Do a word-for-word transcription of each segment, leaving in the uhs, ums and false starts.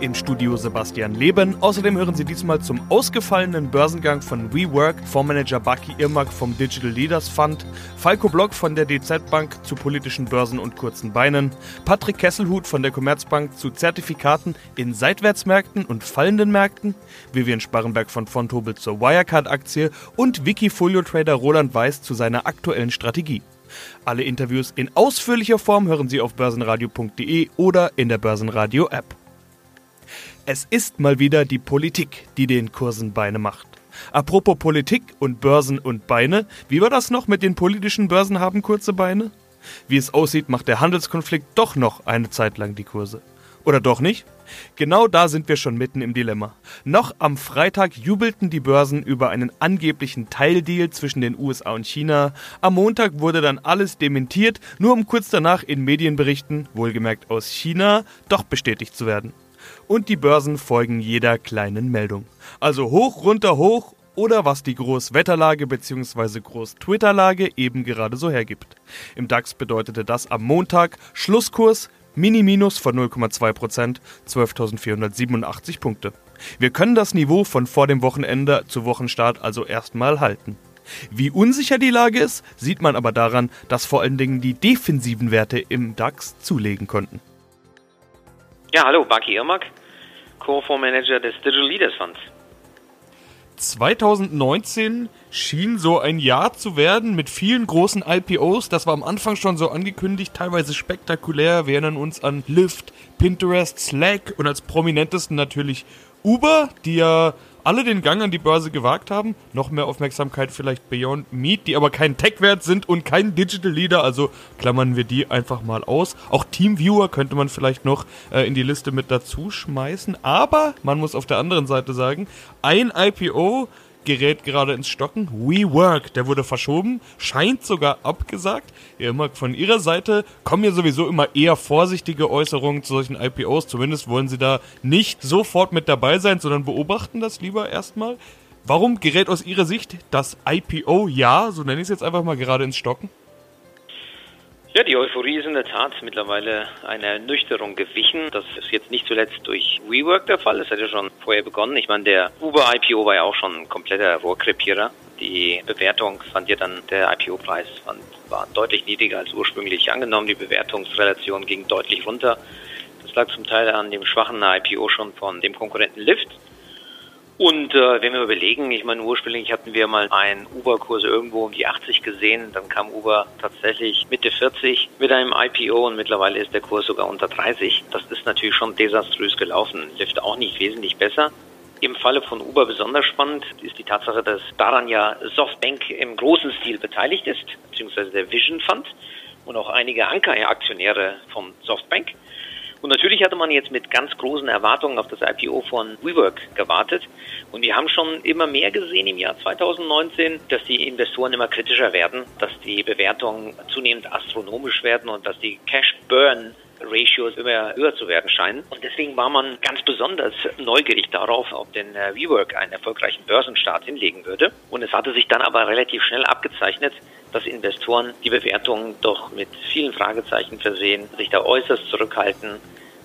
Im Studio Sebastian Leben. Außerdem hören Sie diesmal zum ausgefallenen Börsengang von WeWork, Fondsmanager Bucky Irmak vom Digital Leaders Fund, Falco Block von der D Z Bank zu politischen Börsen und kurzen Beinen, Patrick Kesselhut von der Commerzbank zu Zertifikaten in Seitwärtsmärkten und fallenden Märkten, Vivien Sparrenberg von Fontobel zur Wirecard-Aktie und Wikifolio-Trader Roland Weiß zu seiner aktuellen Strategie. Alle Interviews in ausführlicher Form hören Sie auf börsenradio punkt de oder in der Börsenradio-App. Es ist mal wieder die Politik, die den Kursen Beine macht. Apropos Politik und Börsen und Beine, wie war das noch mit den politischen Börsen haben kurze Beine? Wie es aussieht, macht der Handelskonflikt doch noch eine Zeit lang die Kurse. Oder doch nicht? Genau da sind wir schon mitten im Dilemma. Noch am Freitag jubelten die Börsen über einen angeblichen Teildeal zwischen den U S A und China. Am Montag wurde dann alles dementiert, nur um kurz danach in Medienberichten, wohlgemerkt aus China, doch bestätigt zu werden. Und die Börsen folgen jeder kleinen Meldung. Also hoch, runter, hoch oder was die Großwetterlage bzw. Großtwitterlage eben gerade so hergibt. Im DAX bedeutete das am Montag Schlusskurs Mini-Minus von null Komma zwei Prozent, zwölftausendvierhundertsiebenundachtzig Punkte. Wir können das Niveau von vor dem Wochenende zu Wochenstart also erstmal halten. Wie unsicher die Lage ist, sieht man aber daran, dass vor allen Dingen die defensiven Werte im DAX zulegen konnten. Ja, hallo, Bucky Irmak, Co-Fondsmanager des Digital Leaders Funds. zwanzig neunzehn schien so ein Jahr zu werden mit vielen großen I P Os. Das war am Anfang schon so angekündigt, teilweise spektakulär. Wir erinnern uns an Lyft, Pinterest, Slack und als prominentesten natürlich Uber, die ja alle den Gang an die Börse gewagt haben. Noch mehr Aufmerksamkeit vielleicht Beyond Meat, die aber kein Tech-Wert sind und kein Digital Leader, also klammern wir die einfach mal aus. Auch TeamViewer könnte man vielleicht noch äh, in die Liste mit dazu schmeißen, aber man muss auf der anderen Seite sagen, ein I P O gerät gerade ins Stocken. WeWork, der wurde verschoben, scheint sogar abgesagt. Ja, immer von ihrer Seite kommen ja sowieso immer eher vorsichtige Äußerungen zu solchen I P Os. Zumindest wollen sie da nicht sofort mit dabei sein, sondern beobachten das lieber erstmal. Warum gerät aus Ihrer Sicht das I P O-Jahr, so nenne ich es jetzt einfach mal, gerade ins Stocken? Ja, die Euphorie ist in der Tat mittlerweile einer Ernüchterung gewichen. Das ist jetzt nicht zuletzt durch WeWork der Fall. Das hat ja schon vorher begonnen. Ich meine, der Uber-I P O war ja auch schon ein kompletter Rohrkrepierer. Die Bewertung fand ja dann, der I P O-Preis fand, war deutlich niedriger als ursprünglich angenommen. Die Bewertungsrelation ging deutlich runter. Das lag zum Teil an dem schwachen I P O schon von dem Konkurrenten Lyft. Und äh, wenn wir überlegen, ich meine, ursprünglich hatten wir mal einen Uber-Kurs irgendwo um die achtzig gesehen, dann kam Uber tatsächlich Mitte vierzig mit einem I P O und mittlerweile ist der Kurs sogar unter dreißig. Das ist natürlich schon desaströs gelaufen, Lyft auch nicht wesentlich besser. Im Falle von Uber besonders spannend ist die Tatsache, dass daran ja Softbank im großen Stil beteiligt ist, beziehungsweise der Vision Fund und auch einige Anker-Aktionäre von Softbank. Und natürlich hatte man jetzt mit ganz großen Erwartungen auf das I P O von WeWork gewartet. Und wir haben schon immer mehr gesehen im Jahr zwanzig neunzehn, dass die Investoren immer kritischer werden, dass die Bewertungen zunehmend astronomisch werden und dass die Cash-Burn-Ratios immer höher zu werden scheinen. Und deswegen war man ganz besonders neugierig darauf, ob denn WeWork einen erfolgreichen Börsenstart hinlegen würde. Und es hatte sich dann aber relativ schnell abgezeichnet, dass Investoren die Bewertungen doch mit vielen Fragezeichen versehen, sich da äußerst zurückhalten.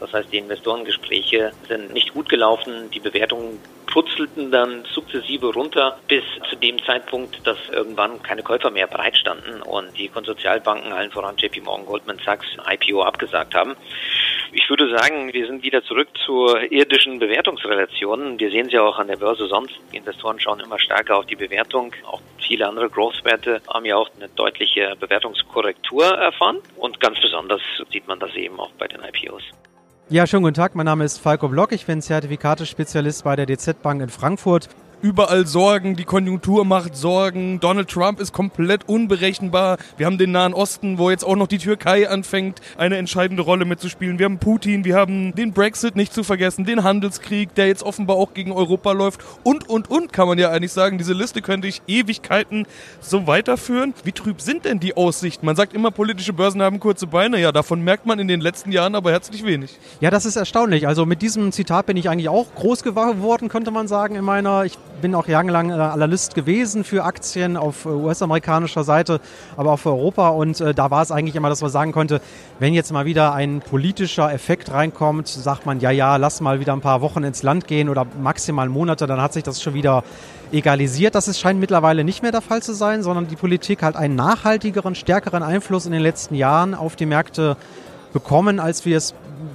Das heißt, die Investorengespräche sind nicht gut gelaufen, die Bewertungen purzelten dann sukzessive runter, bis zu dem Zeitpunkt, dass irgendwann keine Käufer mehr bereitstanden und die Konsortialbanken, allen voran J P Morgan, Goldman Sachs, I P O abgesagt haben. Ich würde sagen, wir sind wieder zurück zur irdischen Bewertungsrelation. Wir sehen es ja auch an der Börse sonst. Die Investoren schauen immer stärker auf die Bewertung. Auch viele andere Growth-Werte haben ja auch eine deutliche Bewertungskorrektur erfahren. Und ganz besonders sieht man das eben auch bei den I P Os. Ja, schönen guten Tag. Mein Name ist Falco Block. Ich bin Zertifikatespezialist bei der D Z Bank in Frankfurt. Überall Sorgen, die Konjunktur macht Sorgen, Donald Trump ist komplett unberechenbar, wir haben den Nahen Osten, wo jetzt auch noch die Türkei anfängt, eine entscheidende Rolle mitzuspielen, wir haben Putin, wir haben den Brexit nicht zu vergessen, den Handelskrieg, der jetzt offenbar auch gegen Europa läuft und, und, und, kann man ja eigentlich sagen, diese Liste könnte ich Ewigkeiten so weiterführen. Wie trüb sind denn die Aussichten? Man sagt immer, politische Börsen haben kurze Beine, ja, davon merkt man in den letzten Jahren aber herzlich wenig. Ja, das ist erstaunlich, also mit diesem Zitat bin ich eigentlich auch groß geworden, könnte man sagen, in meiner... Ich bin auch jahrelang Analyst gewesen für Aktien auf U S-amerikanischer Seite, aber auch für Europa. Und äh, da war es eigentlich immer, dass man sagen konnte, wenn jetzt mal wieder ein politischer Effekt reinkommt, sagt man, ja, ja, lass mal wieder ein paar Wochen ins Land gehen oder maximal Monate, dann hat sich das schon wieder egalisiert. Das ist, scheint mittlerweile nicht mehr der Fall zu sein, sondern die Politik hat einen nachhaltigeren, stärkeren Einfluss in den letzten Jahren auf die Märkte bekommen, als wir es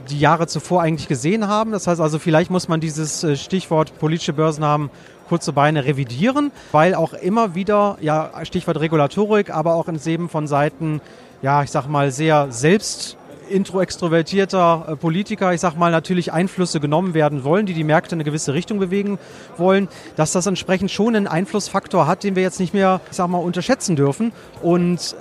die Jahre zuvor eigentlich gesehen haben. Das heißt also, vielleicht muss man dieses Stichwort politische Börsen haben, kurze Beine revidieren, weil auch immer wieder, ja, Stichwort Regulatorik, aber auch in Seben von Seiten, ja, ich sag mal, sehr selbst intro-extrovertierter Politiker, ich sag mal, natürlich Einflüsse genommen werden wollen, die die Märkte in eine gewisse Richtung bewegen wollen, dass das entsprechend schon einen Einflussfaktor hat, den wir jetzt nicht mehr, ich sag mal, unterschätzen dürfen. Und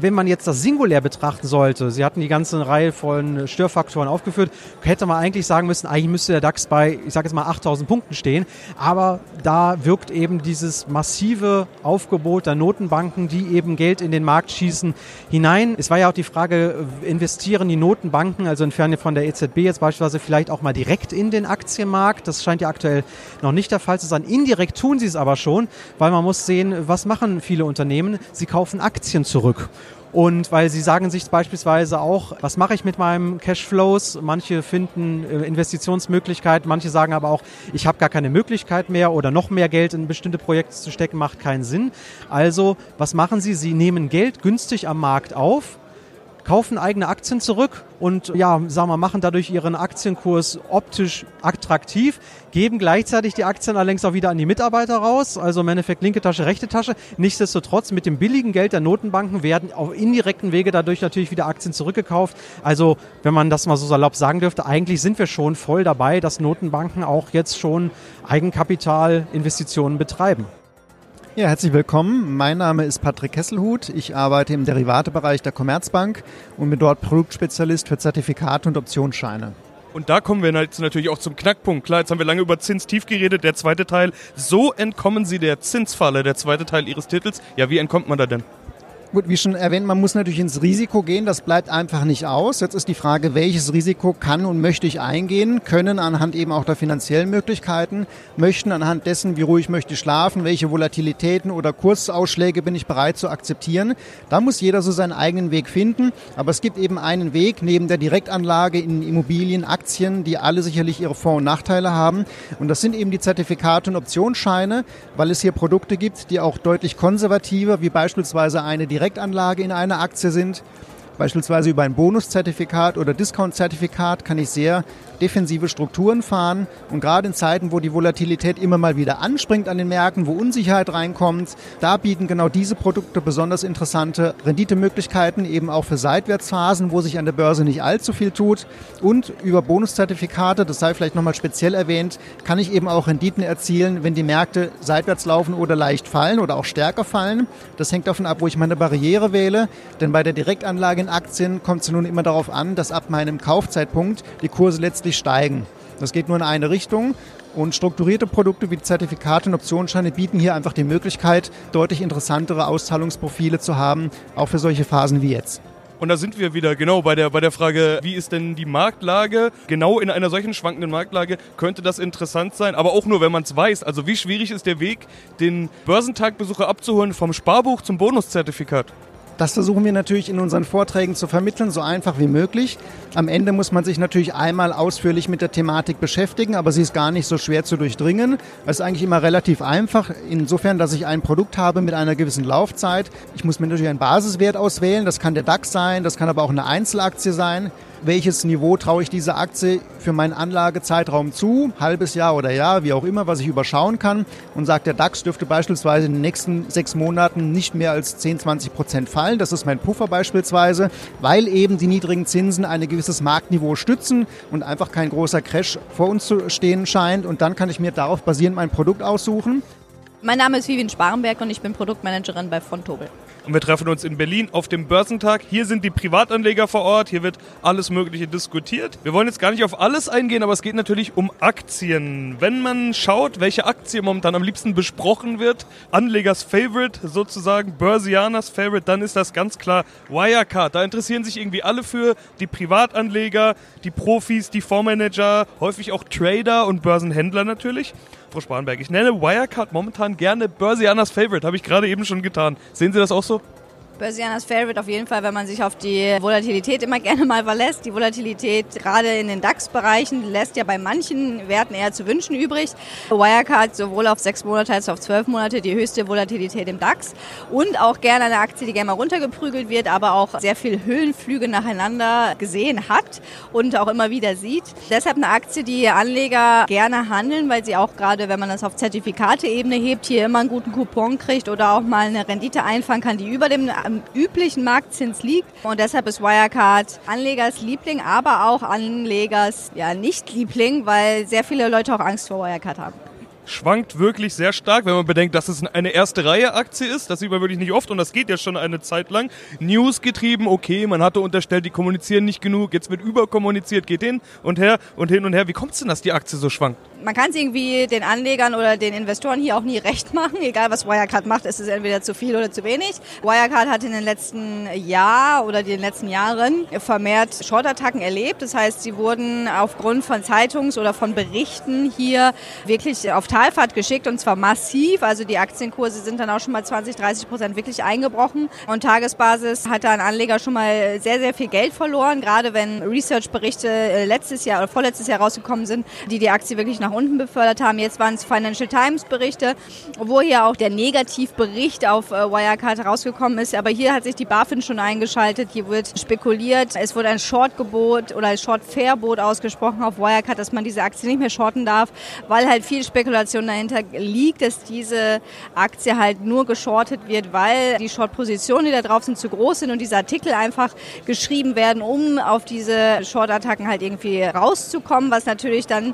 wenn man jetzt das singulär betrachten sollte, Sie hatten die ganze Reihe von Störfaktoren aufgeführt, hätte man eigentlich sagen müssen, eigentlich müsste der DAX bei, ich sage jetzt mal, achttausend Punkten stehen, aber da wirkt eben dieses massive Aufgebot der Notenbanken, die eben Geld in den Markt schießen, hinein. Es war ja auch die Frage, investieren die Notenbanken, also entfernt von der E Z B jetzt beispielsweise, vielleicht auch mal direkt in den Aktienmarkt? Das scheint ja aktuell noch nicht der Fall zu sein. Indirekt tun sie es aber schon, weil man muss sehen, was machen viele Unternehmen? Sie kaufen Aktien zurück. Und weil sie sagen sich beispielsweise auch, was mache ich mit meinem Cashflows? Manche finden Investitionsmöglichkeiten, manche sagen aber auch, ich habe gar keine Möglichkeit mehr oder noch mehr Geld in bestimmte Projekte zu stecken, macht keinen Sinn. Also, was machen sie? Sie nehmen Geld günstig am Markt auf, kaufen eigene Aktien zurück und ja, sagen wir, machen dadurch ihren Aktienkurs optisch attraktiv, geben gleichzeitig die Aktien allerdings auch wieder an die Mitarbeiter raus, also im Endeffekt linke Tasche, rechte Tasche. Nichtsdestotrotz, mit dem billigen Geld der Notenbanken werden auf indirekten Wege dadurch natürlich wieder Aktien zurückgekauft. Also, wenn man das mal so salopp sagen dürfte, eigentlich sind wir schon voll dabei, dass Notenbanken auch jetzt schon Eigenkapitalinvestitionen betreiben. Ja, herzlich willkommen. Mein Name ist Patrick Kesselhut. Ich arbeite im Derivatebereich der Commerzbank und bin dort Produktspezialist für Zertifikate und Optionsscheine. Und da kommen wir jetzt natürlich auch zum Knackpunkt. Klar, jetzt haben wir lange über Zinstief geredet. Der zweite Teil, so entkommen Sie der Zinsfalle, der zweite Teil Ihres Titels. Ja, wie entkommt man da denn? Gut, wie schon erwähnt, man muss natürlich ins Risiko gehen, das bleibt einfach nicht aus. Jetzt ist die Frage, welches Risiko kann und möchte ich eingehen, können anhand eben auch der finanziellen Möglichkeiten, möchten anhand dessen, wie ruhig möchte ich schlafen, welche Volatilitäten oder Kursausschläge bin ich bereit zu akzeptieren. Da muss jeder so seinen eigenen Weg finden, aber es gibt eben einen Weg neben der Direktanlage in Immobilien, Aktien, die alle sicherlich ihre Vor- und Nachteile haben, und das sind eben die Zertifikate und Optionsscheine, weil es hier Produkte gibt, die auch deutlich konservativer, wie beispielsweise eine direkte Direktanlage in einer Aktie sind. Beispielsweise über ein Bonuszertifikat oder Discountzertifikat kann ich sehr defensive Strukturen fahren, und gerade in Zeiten, wo die Volatilität immer mal wieder anspringt an den Märkten, wo Unsicherheit reinkommt, da bieten genau diese Produkte besonders interessante Renditemöglichkeiten, eben auch für Seitwärtsphasen, wo sich an der Börse nicht allzu viel tut, und über Bonuszertifikate, das sei vielleicht nochmal speziell erwähnt, kann ich eben auch Renditen erzielen, wenn die Märkte seitwärts laufen oder leicht fallen oder auch stärker fallen. Das hängt davon ab, wo ich meine Barriere wähle, denn bei der Direktanlage in Aktien kommt es nun immer darauf an, dass ab meinem Kaufzeitpunkt die Kurse letztlich steigen. Das geht nur in eine Richtung, und strukturierte Produkte wie Zertifikate und Optionsscheine bieten hier einfach die Möglichkeit, deutlich interessantere Auszahlungsprofile zu haben, auch für solche Phasen wie jetzt. Und da sind wir wieder genau bei der, bei der Frage, wie ist denn die Marktlage? Genau in einer solchen schwankenden Marktlage könnte das interessant sein, aber auch nur, wenn man es weiß. Also wie schwierig ist der Weg, den Börsentagbesucher abzuholen vom Sparbuch zum Bonuszertifikat? Das versuchen wir natürlich in unseren Vorträgen zu vermitteln, so einfach wie möglich. Am Ende muss man sich natürlich einmal ausführlich mit der Thematik beschäftigen, aber sie ist gar nicht so schwer zu durchdringen. Es ist eigentlich immer relativ einfach, insofern, dass ich ein Produkt habe mit einer gewissen Laufzeit. Ich muss mir natürlich einen Basiswert auswählen, das kann der DAX sein, das kann aber auch eine Einzelaktie sein. Welches Niveau traue ich dieser Aktie für meinen Anlagezeitraum zu, halbes Jahr oder Jahr, wie auch immer, was ich überschauen kann, und sagt, der DAX dürfte beispielsweise in den nächsten sechs Monaten nicht mehr als zehn, zwanzig Prozent fallen. Das ist mein Puffer beispielsweise, weil eben die niedrigen Zinsen ein gewisses Marktniveau stützen und einfach kein großer Crash vor uns zu stehen scheint, und dann kann ich mir darauf basierend mein Produkt aussuchen. Mein Name ist Vivien Sparrenberg und ich bin Produktmanagerin bei Fontobel. Und wir treffen uns in Berlin auf dem Börsentag. Hier sind die Privatanleger vor Ort, hier wird alles Mögliche diskutiert. Wir wollen jetzt gar nicht auf alles eingehen, aber es geht natürlich um Aktien. Wenn man schaut, welche Aktie momentan am liebsten besprochen wird, Anlegers Favorite sozusagen, Börsianers Favorite, dann ist das ganz klar Wirecard. Da interessieren sich irgendwie alle für, die Privatanleger, die Profis, die Fondsmanager, häufig auch Trader und Börsenhändler natürlich. Frau Sparrenberg, ich nenne Wirecard momentan gerne Börsianers Favorite, habe ich gerade eben schon getan. Sehen Sie das auch so? Börsianers Favorite auf jeden Fall, wenn man sich auf die Volatilität immer gerne mal verlässt. Die Volatilität gerade in den DAX-Bereichen lässt ja bei manchen Werten eher zu wünschen übrig. Wirecard sowohl auf sechs Monate als auch auf zwölf Monate die höchste Volatilität im DAX und auch gerne eine Aktie, die gerne mal runtergeprügelt wird, aber auch sehr viel Höhenflüge nacheinander gesehen hat und auch immer wieder sieht. Deshalb eine Aktie, die Anleger gerne handeln, weil sie auch gerade, wenn man das auf Zertifikateebene hebt, hier immer einen guten Coupon kriegt oder auch mal eine Rendite einfahren kann, die über dem am üblichen Marktzins liegt. Und deshalb ist Wirecard Anlegers Liebling, aber auch Anlegers ja, Nicht-Liebling, weil sehr viele Leute auch Angst vor Wirecard haben. Schwankt wirklich sehr stark, wenn man bedenkt, dass es eine Erste-Reihe-Aktie ist. Das sieht man wirklich nicht oft und das geht ja schon eine Zeit lang. News getrieben, okay, man hatte unterstellt, die kommunizieren nicht genug, jetzt wird überkommuniziert, geht hin und her und hin und her. Wie kommt es denn, dass die Aktie so schwankt? Man kann es irgendwie den Anlegern oder den Investoren hier auch nie recht machen. Egal, was Wirecard macht, ist es entweder zu viel oder zu wenig. Wirecard hat in den letzten Jahr oder den letzten Jahren vermehrt Short-Attacken erlebt. Das heißt, sie wurden aufgrund von Zeitungs- oder von Berichten hier wirklich auf Talfahrt geschickt und zwar massiv. Also die Aktienkurse sind dann auch schon mal zwanzig, dreißig Prozent wirklich eingebrochen. Und Tagesbasis hat da ein Anleger schon mal sehr, sehr viel Geld verloren. Gerade wenn Research-Berichte letztes Jahr oder vorletztes Jahr rausgekommen sind, die die Aktie wirklich nach unten befördert haben. Jetzt waren es Financial Times Berichte, wo hier auch der Negativbericht auf Wirecard rausgekommen ist. Aber hier hat sich die BaFin schon eingeschaltet. Hier wird spekuliert. Es wurde ein Short-Gebot oder ein Short-Verbot ausgesprochen auf Wirecard, dass man diese Aktie nicht mehr shorten darf, weil halt viel Spekulation dahinter liegt, dass diese Aktie halt nur geschortet wird, weil die Short-Positionen, die da drauf sind, zu groß sind und diese Artikel einfach geschrieben werden, um auf diese Short-Attacken halt irgendwie rauszukommen, was natürlich dann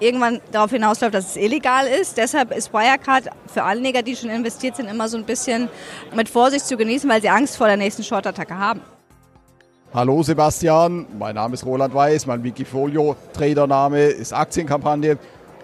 irgendwann darauf hinausläuft, dass es illegal ist. Deshalb ist Wirecard für Anleger, die schon investiert sind, immer so ein bisschen mit Vorsicht zu genießen, weil sie Angst vor der nächsten Short-Attacke haben. Hallo Sebastian, mein Name ist Roland Weiß, mein Wikifolio-Tradername ist Aktienkampagne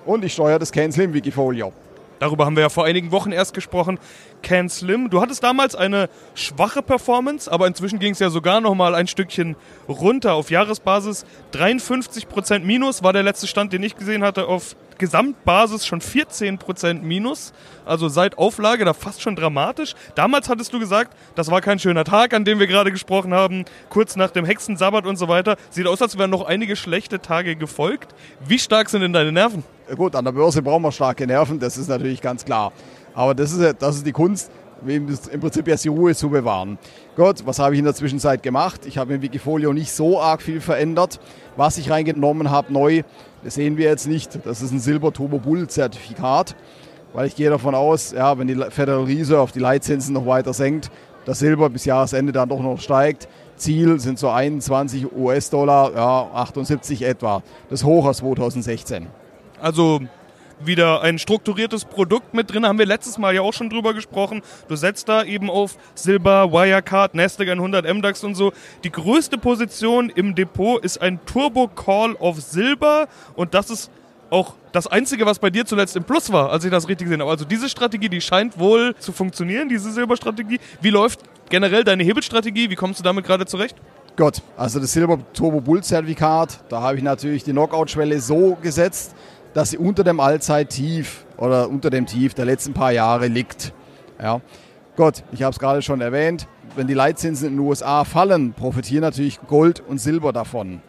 und ich steuere das CAN SLIM Wikifolio. Darüber haben wir ja vor einigen Wochen erst gesprochen. CAN SLIM, du hattest damals eine schwache Performance, aber inzwischen ging es ja sogar noch mal ein Stückchen runter. Auf Jahresbasis dreiundfünfzig Prozent minus war der letzte Stand, den ich gesehen hatte. Auf Gesamtbasis schon vierzehn Prozent minus, also seit Auflage da fast schon dramatisch. Damals hattest du gesagt, das war kein schöner Tag, an dem wir gerade gesprochen haben, kurz nach dem Hexensabbat und so weiter. Sieht aus, als wären noch einige schlechte Tage gefolgt. Wie stark sind denn deine Nerven? Gut, an der Börse brauchen wir starke Nerven, das ist natürlich ganz klar. Aber das ist, das ist die Kunst, im Prinzip erst die Ruhe zu bewahren. Gut, was habe ich in der Zwischenzeit gemacht? Ich habe im Wikifolio nicht so arg viel verändert. Was ich reingenommen habe neu, das sehen wir jetzt nicht. Das ist ein Silber-Turbo-Bull-Zertifikat, weil ich gehe davon aus, ja, wenn die Federal Reserve die Leitzinsen noch weiter senkt, das Silber bis Jahresende dann doch noch steigt. Ziel sind so einundzwanzig US-Dollar, ja, achtundsiebzig etwa. Das Hoch aus zweitausendsechzehn. Also wieder ein strukturiertes Produkt mit drin, haben wir letztes Mal ja auch schon drüber gesprochen. Du setzt da eben auf Silber, Wirecard, Nasdaq hundert, M DAX und so. Die größte Position im Depot ist ein Turbo-Call auf Silber und das ist auch das Einzige, was bei dir zuletzt im Plus war, als ich das richtig gesehen habe. Also diese Strategie, die scheint wohl zu funktionieren, diese Silberstrategie. Wie läuft generell deine Hebelstrategie? Wie kommst du damit gerade zurecht? Gott, also das Silber-Turbo-Bull-Zertifikat, da habe ich natürlich die Knockout-Schwelle so gesetzt, dass sie unter dem Allzeittief oder unter dem Tief der letzten paar Jahre liegt. Ja. Gott, ich habe es gerade schon erwähnt, wenn die Leitzinsen in den U S A fallen, profitieren natürlich Gold und Silber davon.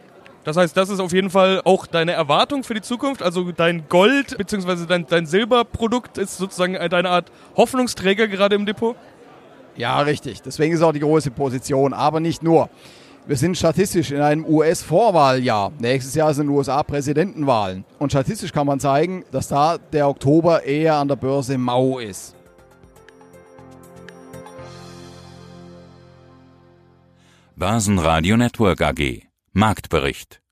Das heißt, das ist auf jeden Fall auch deine Erwartung für die Zukunft, also dein Gold bzw. dein, dein Silberprodukt ist sozusagen deine Art Hoffnungsträger gerade im Depot? Ja, richtig. Deswegen ist auch die große Position, aber nicht nur. Wir sind statistisch in einem U S-Vorwahljahr. Nächstes Jahr sind in den U S A Präsidentenwahlen. Und statistisch kann man zeigen, dass da der Oktober eher an der Börse mau ist. Börsenradio Network A G. Marktbericht.